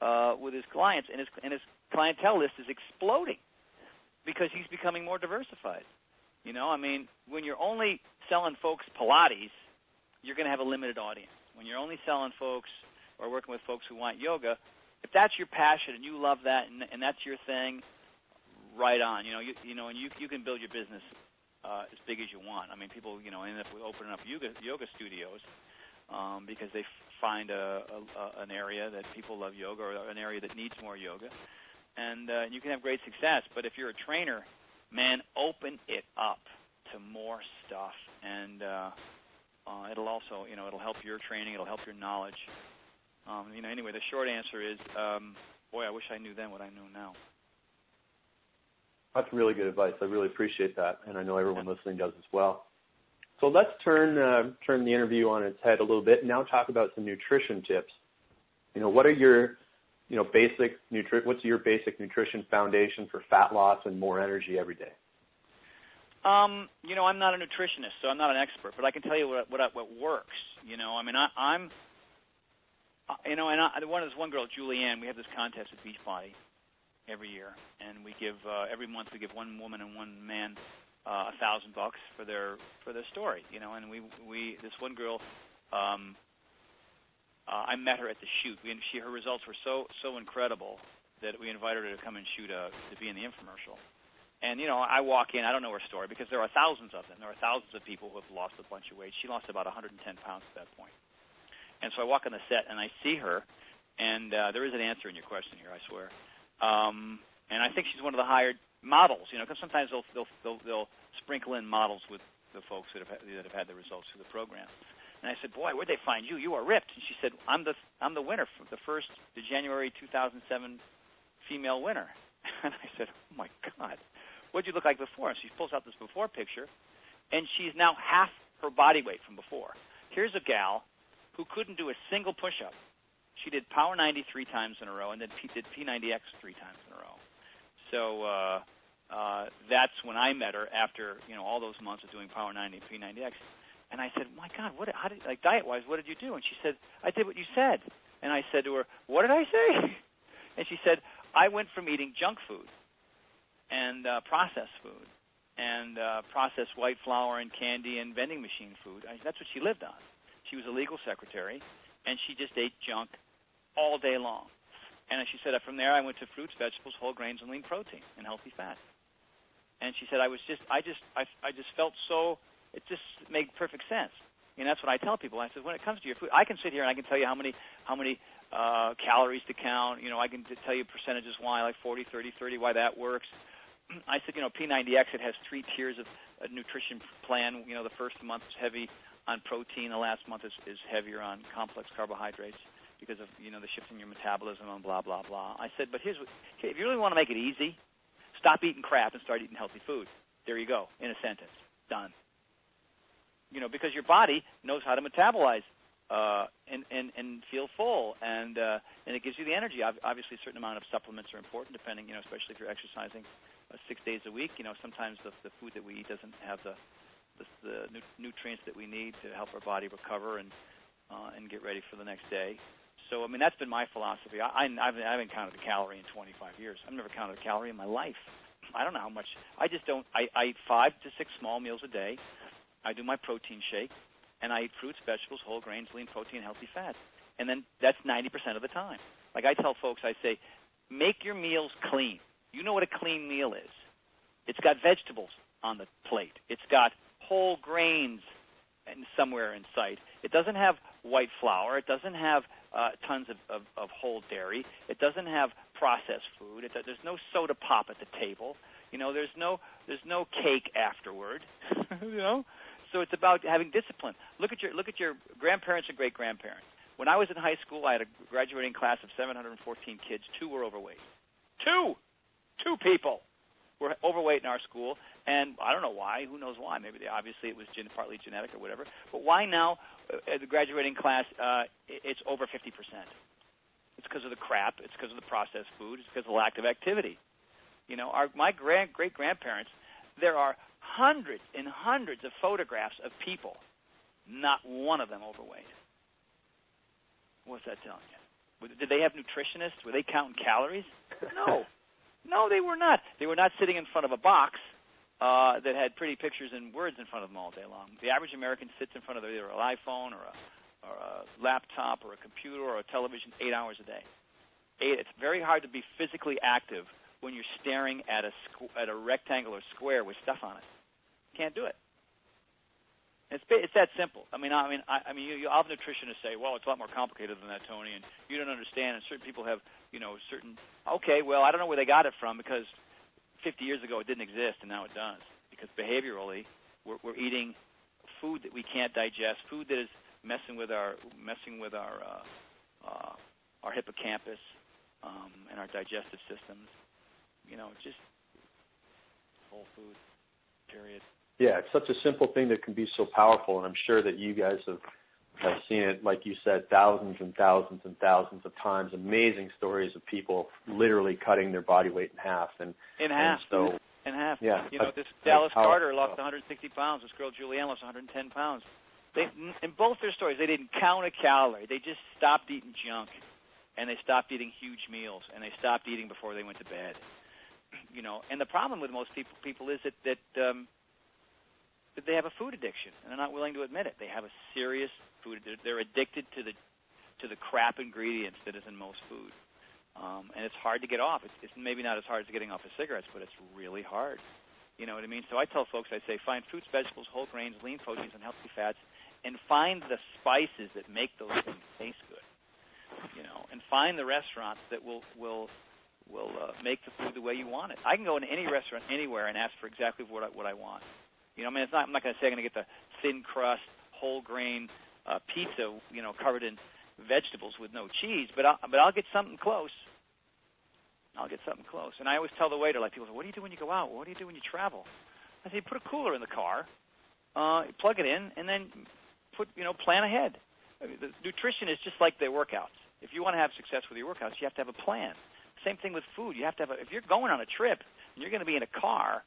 uh, with his clients, and his, and his clientele list is exploding because he's becoming more diversified. You know, I mean, when you're only selling folks Pilates, you're going to have a limited audience. When you're only selling folks or working with folks who want yoga, if that's your passion and you love that and, and that's your thing, right on. You know, you, you know, and you you can build your business uh, as big as you want. I mean, people, you know, end up with opening up yoga, yoga studios um, because they find a, a, a an area that people love yoga, or an area that needs more yoga, and uh, you can have great success. But if you're a trainer, man, open it up to more stuff, and uh, uh, it'll also, you know, it'll help your training, it'll help your knowledge. Um, you know, anyway, the short answer is, um, boy, I wish I knew then what I know now. That's really good advice. I really appreciate that, and I know everyone listening does as well. So let's turn uh, turn the interview on its head a little bit and now talk about some nutrition tips. You know, what are your, you know, basic nutri- what's your basic nutrition foundation for fat loss and more energy every day? Um, you know, I'm not a nutritionist, so I'm not an expert, but I can tell you what what, what works. You know, I mean, I, I'm, you know, and I, one this one girl, Julianne, we have this contest at Beachbody every year, and we give uh, every month we give one woman and one man a thousand bucks for their for their story, you know. And we we this one girl um, Uh, I met her at the shoot. We, she, her results were so so incredible that we invited her to come and shoot a, to be in the infomercial. And, you know, I walk in. I don't know her story because there are thousands of them. There are thousands of people who have lost a bunch of weight. She lost about one hundred ten pounds at that point. And so I walk on the set, and I see her. And uh, there is an answer in your question here, I swear. Um, and I think she's one of the hired models, you know, because sometimes they'll, they'll, they'll, they'll sprinkle in models with the folks that have, that have had the results through the program. And I said, boy, where'd they find you? You are ripped. And she said, I'm the I'm the winner, from the first the January two thousand seven female winner. And I said, oh, my God. What did you look like before? And she pulls out this before picture, and she's now half her body weight from before. Here's a gal who couldn't do a single push-up. She did Power ninety three times in a row, and then P- did P ninety X three times in a row. So uh, uh, that's when I met her after, you know, all those months of doing Power ninety and P ninety X. And I said, my God, what? How did, like diet-wise, what did you do? And she said, I did what you said. And I said to her, what did I say? And she said, I went from eating junk food and uh, processed food and uh, processed white flour and candy and vending machine food. I, that's what she lived on. She was a legal secretary, and she just ate junk all day long. And she said, from there I went to fruits, vegetables, whole grains, and lean protein and healthy fat. And she said, I was just, I just, I, I just felt so, it just made perfect sense. And that's what I tell people. I said, when it comes to your food, I can sit here and I can tell you how many, how many uh, calories to count. You know, I can t- tell you percentages why, like forty, thirty, thirty, why that works. I said, you know, P ninety X, it has three tiers of a nutrition plan. You know, the first month is heavy on protein. The last month is, is heavier on complex carbohydrates because of, you know, the shift in your metabolism and blah, blah, blah. I said, but here's what, if you really want to make it easy, stop eating crap and start eating healthy food. There you go, in a sentence. Done. You know, because your body knows how to metabolize uh, and, and, and feel full, and uh, and it gives you the energy. Obviously, a certain amount of supplements are important, depending, you know, especially if you're exercising six days a week. You know, sometimes the, the food that we eat doesn't have the the, the nu- nutrients that we need to help our body recover and uh, and get ready for the next day. So, I mean, that's been my philosophy. I, I, I've, I haven't counted a calorie in twenty-five years. I've never counted a calorie in my life. I don't know how much. I just don't. I, I eat five to six small meals a day. I do my protein shake, and I eat fruits, vegetables, whole grains, lean protein, healthy fats. And then that's ninety percent of the time. Like I tell folks, I say, make your meals clean. You know what a clean meal is. It's got vegetables on the plate. It's got whole grains and somewhere in sight. It doesn't have white flour. It doesn't have uh, tons of, of, of whole dairy. It doesn't have processed food. It, there's no soda pop at the table. You know, there's no there's no cake afterward. You know, so it's about having discipline. Look at your look at your grandparents and great grandparents. When I was in high school, I had a graduating class of seven hundred fourteen kids. Two were overweight. Two. Two people were overweight in our school, and I don't know why. Who knows why? Maybe they, obviously it was gen- partly genetic or whatever. But why now, uh, the graduating class, uh, it's over fifty percent? It's because of the crap. It's because of the processed food. It's because of the lack of activity. You know, our, my grand, great-grandparents, there are hundreds and hundreds of photographs of people, not one of them overweight. What's that telling you? Did they have nutritionists? Were they counting calories? No. No, they were not. They were not sitting in front of a box uh, that had pretty pictures and words in front of them all day long. The average American sits in front of either an iPhone or a, or a laptop or a computer or a television eight hours a day. Eight. It's very hard to be physically active when you're staring at a squ- at a rectangle or square with stuff on it. Can't do it. It's it's that simple. I mean, I mean, I, I mean, you, you all have nutritionists say, "Well, it's a lot more complicated than that, Tony," and you don't understand. And certain people have, you know, certain. Okay, well, I don't know where they got it from because fifty years ago it didn't exist, and now it does. Because behaviorally, we're, we're eating food that we can't digest, food that is messing with our messing with our uh, uh, our hippocampus um, and our digestive systems. You know, just whole food. Period. Yeah, it's such a simple thing that can be so powerful, and I'm sure that you guys have, have seen it, like you said, thousands and thousands and thousands of times. Amazing stories of people literally cutting their body weight in half. And, in half. And so, in half. Yeah. You know, this I, Dallas I, Carter lost one hundred sixty pounds. This girl Julianne lost one hundred ten pounds. They, in both their stories, they didn't count a calorie. They just stopped eating junk, and they stopped eating huge meals, and they stopped eating before they went to bed. You know, and the problem with most people people is that that um, that they have a food addiction, and they're not willing to admit it. They have a serious food addiction. They're addicted to the to the crap ingredients that is in most food. Um, and it's hard to get off. It's, it's maybe not as hard as getting off of cigarettes, but it's really hard. You know what I mean? So I tell folks, I say, find fruits, vegetables, whole grains, lean proteins, and healthy fats, and find the spices that make those things taste good. You know, and find the restaurants that will will will uh, make the food the way you want it. I can go into any restaurant anywhere and ask for exactly what I, what I want. You know, I mean, it's not, I'm not going to say I'm going to get the thin crust, whole grain uh, pizza, you know, covered in vegetables with no cheese, but I'll, but I'll get something close. I'll get something close. And I always tell the waiter, like, people say, what do you do when you go out? What do you do when you travel? I say, put a cooler in the car, uh, plug it in, and then put, you know, plan ahead. I mean, the nutrition is just like their workouts. If you want to have success with your workouts, you have to have a plan. Same thing with food. You have to have a, if you're going on a trip and you're going to be in a car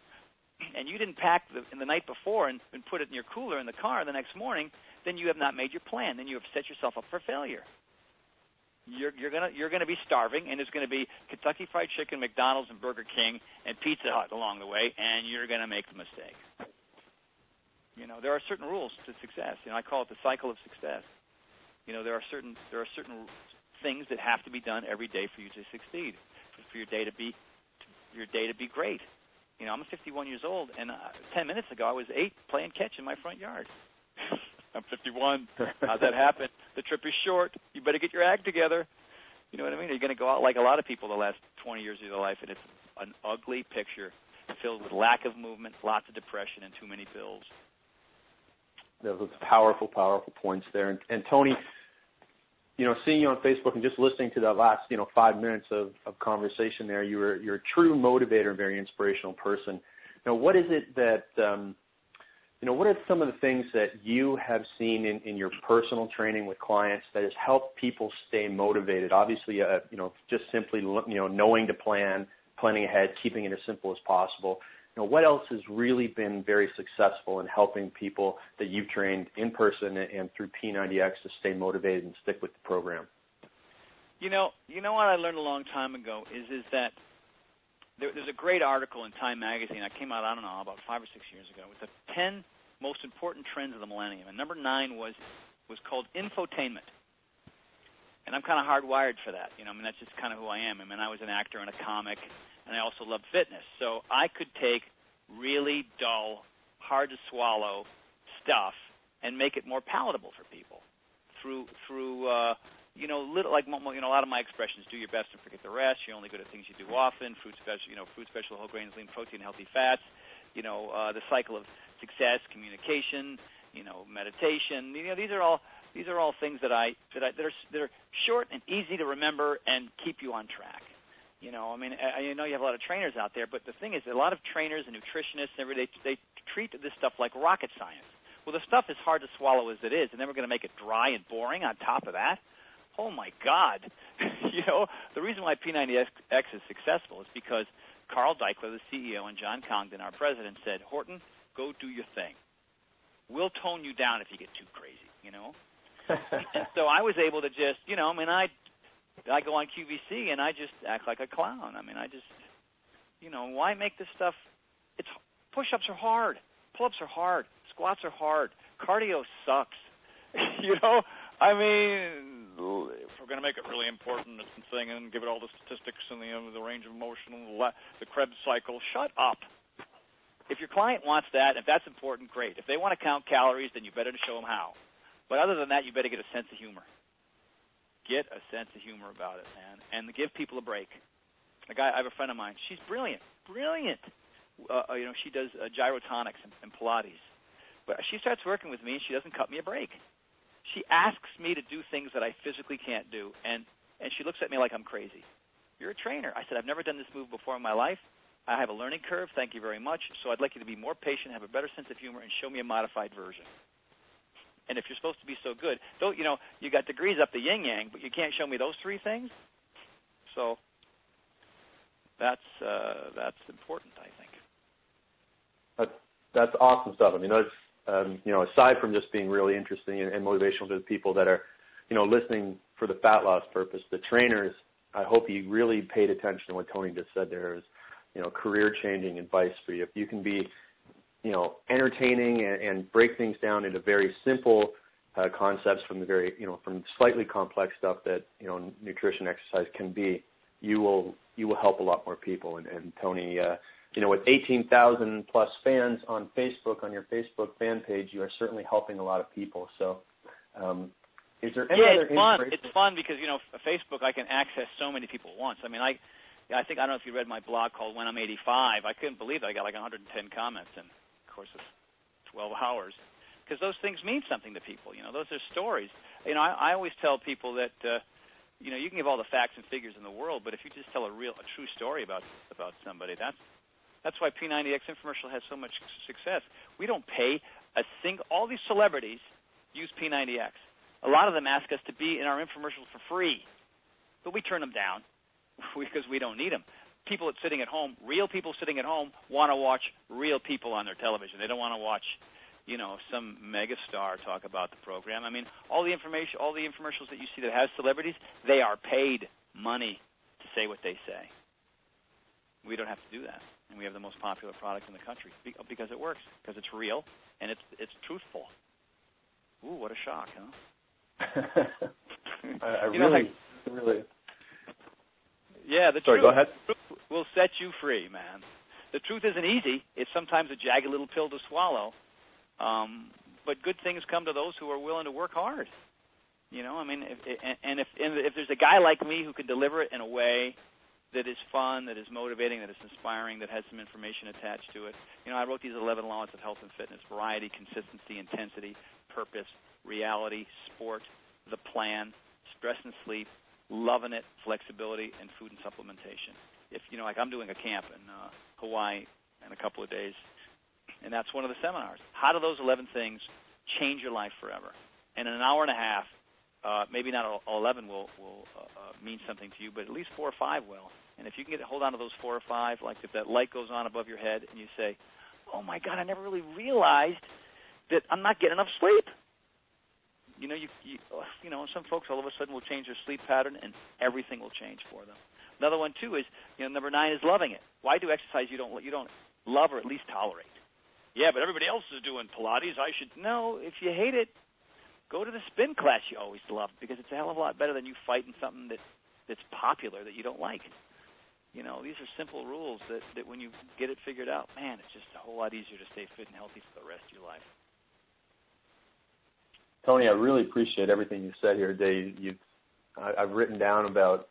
and you didn't pack the, in the night before and, and put it in your cooler in the car the next morning, then you have not made your plan. Then you have set yourself up for failure. You're, you're gonna you're gonna be starving, and there's gonna be Kentucky Fried Chicken, McDonald's, and Burger King, and Pizza Hut along the way, and you're gonna make the mistake. You know, there are certain rules to success. You know, I call it the cycle of success. You know, there are certain there are certain things that have to be done every day for you to succeed, for, for your day to be for your day to be great. You know, I'm fifty-one years old, and uh, ten minutes ago I was eight playing catch in my front yard. I'm fifty-one. How'd that happen? The trip is short. You better get your act together. You know what I mean? You're going to go out like a lot of people the last twenty years of your life, and it's an ugly picture filled with lack of movement, lots of depression, and too many pills. Those are powerful, powerful points there. And, and Tony, you know, seeing you on Facebook and just listening to that last, you know, five minutes of, of conversation there, you were, you're a true motivator and very inspirational person. Now, what is it that um, – you know, what are some of the things that you have seen in, in your personal training with clients that has helped people stay motivated? Obviously, uh, you know, just simply, you know, knowing to plan, planning ahead, keeping it as simple as possible. You know, what else has really been very successful in helping people that you've trained in person and through P ninety X to stay motivated and stick with the program? You know, you know what I learned a long time ago is is that There, there's a great article in Time Magazine that came out, I don't know, about five or six years ago. It was the ten most important trends of the millennium. And number nine was was called infotainment. And I'm kind of hardwired for that. You know, I mean, that's just kind of who I am. I mean, I was an actor and a comic, and I also loved fitness. So I could take really dull, hard-to-swallow stuff and make it more palatable for people through through uh You know, little like you know, a lot of my expressions: do your best and forget the rest. You're only good at things you do often. Fruit special, you know, fruit special, whole grains, lean protein, healthy fats. You know, uh, the cycle of success, communication. You know, meditation. You know, these are all these are all things that I that I that are that are short and easy to remember and keep you on track. You know, I mean, I, I know you have a lot of trainers out there, but the thing is, a lot of trainers and nutritionists and everybody they, they treat this stuff like rocket science. Well, the stuff is hard to swallow as it is, and then we're going to make it dry and boring on top of that. Oh, my God. You know, the reason why P ninety X is successful is because Carl Daikeler, the C E O, and John Congdon, our president, said, Horton, go do your thing. We'll tone you down if you get too crazy, you know. And so I was able to just, you know, I mean, I, I go on Q V C and I just act like a clown. I mean, I just, you know, why make this stuff? It's push-ups are hard. Pull-ups are hard. Squats are hard. Cardio sucks. You know, I mean, if we're going to make it really important thing and give it all the statistics and the, uh, the range of motion and the, the Krebs cycle, shut up. If your client wants that, if that's important, great. If they want to count calories, then you better show them how. But other than that, you better get a sense of humor. Get a sense of humor about it, man, and give people a break. Like I, I have a friend of mine. She's brilliant, brilliant. Uh, you know, she does uh, gyrotonics and, and Pilates. But she starts working with me, and she doesn't cut me a break. She asks me to do things that I physically can't do, and, and she looks at me like I'm crazy. You're a trainer. I said, I've never done this move before in my life. I have a learning curve. Thank you very much. So I'd like you to be more patient, have a better sense of humor, and show me a modified version. And if you're supposed to be so good, though, you know, you got degrees up the yin-yang, but you can't show me those three things? So that's, uh, that's important, I think. That's, that's awesome stuff. I mean, that's Um, you know, aside from just being really interesting and, and motivational to the people that are, you know, listening for the fat loss purpose, the trainers, I hope you really paid attention to what Tony just said there is, you know, career-changing advice for you. If you can be, you know, entertaining and, and break things down into very simple uh, concepts from the very, you know, from slightly complex stuff that, you know, nutrition, exercise can be, you will you will help a lot more people. And, and Tony, uh, you know, with eighteen thousand plus fans on Facebook, on your Facebook fan page, you are certainly helping a lot of people. So, um, is there any yeah, other it's fun. It's fun because, you know, Facebook, I can access so many people at once. I mean, I, I think, I don't know if you read my blog called When I'm eighty-five. I couldn't believe it. I got like one hundred ten comments in the course of twelve hours. Because those things mean something to people, you know. Those are stories. You know, I, I always tell people that, uh, you know, you can give all the facts and figures in the world, but if you just tell a real, a true story about about somebody, that's that's why P ninety X infomercial has so much success. We don't pay a single. All these celebrities use P ninety X. A lot of them ask us to be in our infomercial for free, but we turn them down because we don't need them. People that sitting at home, real people sitting at home, want to watch real people on their television. They don't want to watch, you know, some megastar talk about the program. I mean, all the information, all the infomercials that you see that have celebrities, they are paid money to say what they say. We don't have to do that, and we have the most popular product in the country because it works, because it's real, and it's it's truthful. Ooh, what a shock, huh? I, I you know, really, like, really. Yeah, the Sorry, truth, go ahead. Truth will set you free, man. The truth isn't easy. It's sometimes a jagged little pill to swallow. Um, but good things come to those who are willing to work hard. You know, I mean, if, and if and if there's a guy like me who can deliver it in a way that is fun, that is motivating, that is inspiring, that has some information attached to it. You know, I wrote these eleven laws of health and fitness: variety, consistency, intensity, purpose, reality, sport, the plan, stress and sleep, loving it, flexibility, and food and supplementation. If, you know, like I'm doing a camp in uh, Hawaii in a couple of days, and that's one of the seminars. How do those eleven things change your life forever? And in an hour and a half, uh, maybe not all eleven will, will uh, uh, mean something to you, but at least four or five will. And if you can get hold on to those four or five, like if that light goes on above your head and you say, oh, my God, I never really realized that I'm not getting enough sleep. You know, you, you, you know, some folks all of a sudden will change their sleep pattern and everything will change for them. Another one, too, is, you know, number nine is loving it. Why do exercise you don't you don't love or at least tolerate? Yeah, but everybody else is doing Pilates. I should know. If you hate it, go to the spin class you always loved because it's a hell of a lot better than you fighting something that, that's popular that you don't like. You know, these are simple rules that, that when you get it figured out, man, it's just a whole lot easier to stay fit and healthy for the rest of your life. Tony, I really appreciate everything you said here today. You've, I've written down about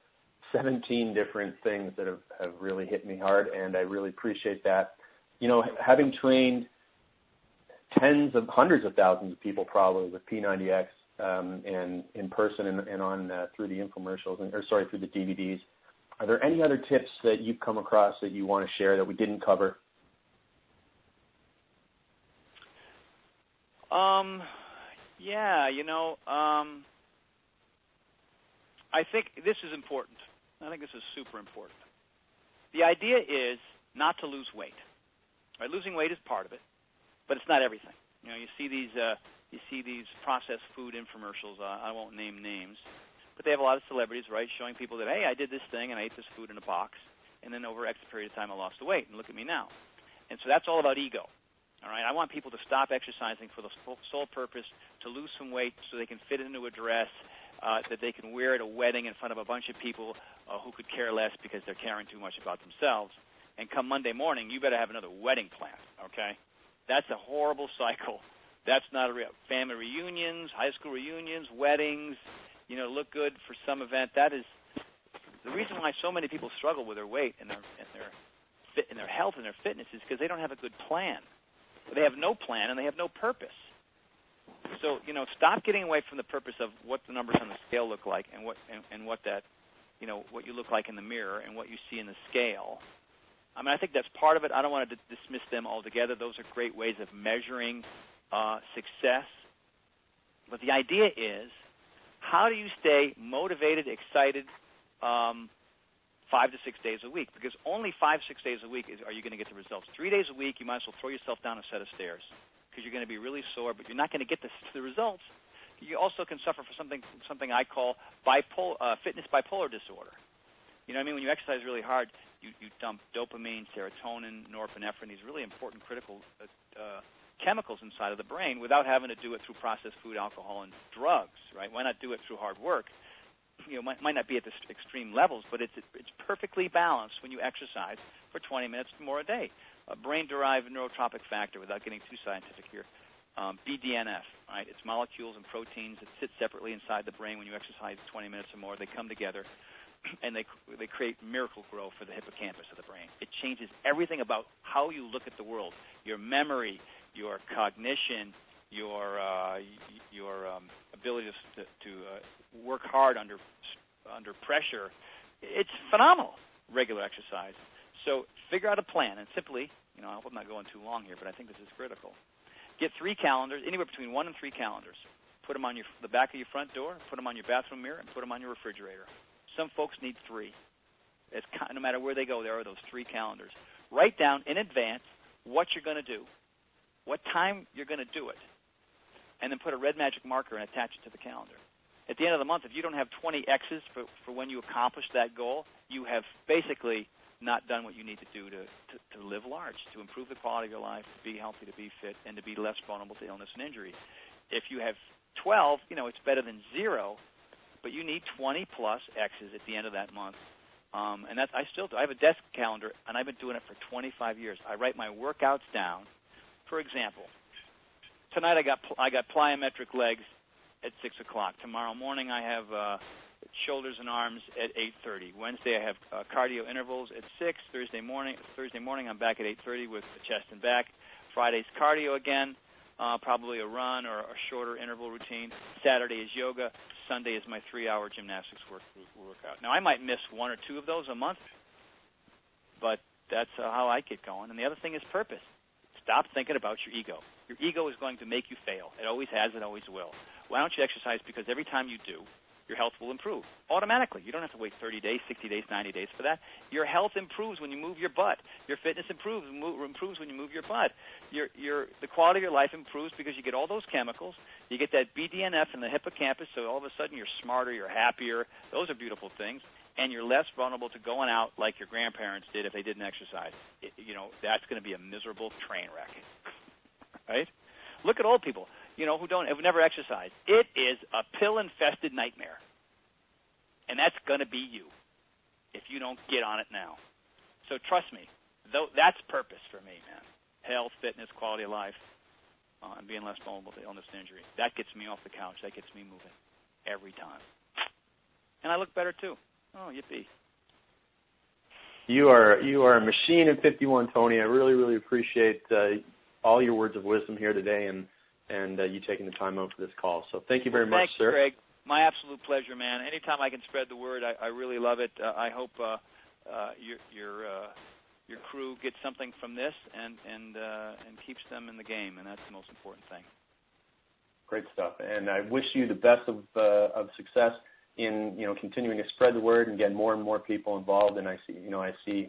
seventeen different things that have, have really hit me hard, and I really appreciate that. You know, having trained tens of hundreds of thousands of people probably with P ninety X um, and in person and, and on uh, through the infomercials and, or sorry, through the D V Ds, are there any other tips that you've come across that you want to share that we didn't cover? Um, yeah, you know, um, I think this is important. I think this is super important. The idea is not to lose weight. Right, losing weight is part of it, but it's not everything. You know, you see these uh, you see these processed food infomercials. Uh, I won't name names, but they have a lot of celebrities, right, showing people that, hey, I did this thing and I ate this food in a box, and then over X period of time I lost the weight, and look at me now. And so that's all about ego. All right, I want people to stop exercising for the sole purpose to lose some weight so they can fit into a dress uh, that they can wear at a wedding in front of a bunch of people uh, who could care less because they're caring too much about themselves. And come Monday morning, you better have another wedding planned, okay? That's a horrible cycle. That's not a real family reunions, high school reunions, weddings, you know, look good for some event. That is the reason why so many people struggle with their weight and their and their fit and their health and their fitness is because they don't have a good plan. They have no plan and they have no purpose. So, you know, stop getting away from the purpose of what the numbers on the scale look like and what and, and what that, you know, what you look like in the mirror and what you see in the scale. I mean, I think that's part of it. I don't want to d- dismiss them altogether. Those are great ways of measuring uh, success. But the idea is, how do you stay motivated, excited um, five to six days a week? Because only five, six days a week is, are you going to get the results. Three days a week, you might as well throw yourself down a set of stairs because you're going to be really sore, but you're not going to get the, the results. You also can suffer from something something I call bipolar, uh, fitness bipolar disorder. You know what I mean? When you exercise really hard, You, you dump dopamine, serotonin, norepinephrine, these really important critical uh, uh, chemicals inside of the brain without having to do it through processed food, alcohol, and drugs, right? Why not do it through hard work? You know, might, might not be at the extreme levels, but it's it's perfectly balanced when you exercise for twenty minutes or more a day. A brain-derived neurotropic factor, without getting too scientific here, um, B D N F, right? It's molecules and proteins that sit separately inside the brain when you exercise twenty minutes or more. They come together, and they they create miracle growth for the hippocampus of the brain. It changes everything about how you look at the world, your memory, your cognition, your uh, your um, ability to, to uh, work hard under under pressure. It's phenomenal, regular exercise. So figure out a plan, and simply, you know, I hope I'm not going too long here, but I think this is critical. Get three calendars, anywhere between one and three calendars. Put them on your, the back of your front door, put them on your bathroom mirror, and put them on your refrigerator. Some folks need three. It's, no matter where they go, there are those three calendars. Write down in advance what you're going to do, what time you're going to do it, and then put a red magic marker and attach it to the calendar. At the end of the month, if you don't have twenty X's for, for when you accomplish that goal, you have basically not done what you need to do to, to, to live large, to improve the quality of your life, to be healthy, to be fit, and to be less vulnerable to illness and injury. If you have twelve, you know, it's better than zero, but you need twenty-plus X's at the end of that month. Um, and that's, I still do. I have a desk calendar, and I've been doing it for twenty-five years. I write my workouts down. For example, tonight I got I got plyometric legs at six o'clock. Tomorrow morning I have uh, shoulders and arms at eight thirty. Wednesday I have uh, cardio intervals at six. Thursday morning, Thursday morning I'm back at eight thirty with chest and back. Friday's cardio again, uh, probably a run or a shorter interval routine. Saturday is yoga. Sunday is my three-hour gymnastics work, workout. Now I might miss one or two of those a month, but that's uh, how I get going. And the other thing is purpose. Stop thinking about your ego. Your ego is going to make you fail. It always has. It always will. Why don't you exercise? Because every time you do, your health will improve automatically. You don't have to wait thirty days, sixty days, ninety days for that. Your health improves when you move your butt. Your fitness improves move, improves when you move your butt. Your, your, the quality of your life improves because you get all those chemicals. You get that B D N F in the hippocampus, so all of a sudden you're smarter, you're happier. Those are beautiful things. And you're less vulnerable to going out like your grandparents did if they didn't exercise. It, you know, that's going to be a miserable train wreck, right? Look at old people. You know, who don't have never exercised. It is a pill-infested nightmare, and that's going to be you if you don't get on it now. So trust me, though, that's purpose for me, man. Health, fitness, quality of life, uh, and being less vulnerable to illness and injury. That gets me off the couch. That gets me moving every time, and I look better too. Oh, yippee! You are you are a machine in fifty-one, Tony. I really really appreciate uh, all your words of wisdom here today, and. and uh, you taking the time out for this call. So thank you very well, much, sir. Thanks, Craig. My absolute pleasure, man. Anytime I can spread the word, I, I really love it. Uh, I hope uh, uh, your your, uh, your crew gets something from this and and uh, and keeps them in the game, and that's the most important thing. Great stuff, and I wish you the best of uh, of success in you know continuing to spread the word and get more and more people involved. And I see you know I see.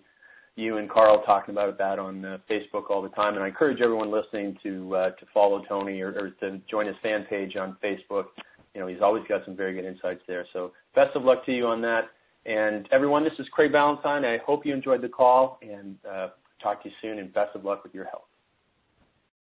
you and Carl talking about that on uh, Facebook all the time, and I encourage everyone listening to uh, to follow Tony or, or to join his fan page on Facebook. You know, he's always got some very good insights there. So best of luck to you on that. And everyone, this is Craig Valentine. I hope you enjoyed the call, and uh, talk to you soon, and best of luck with your health.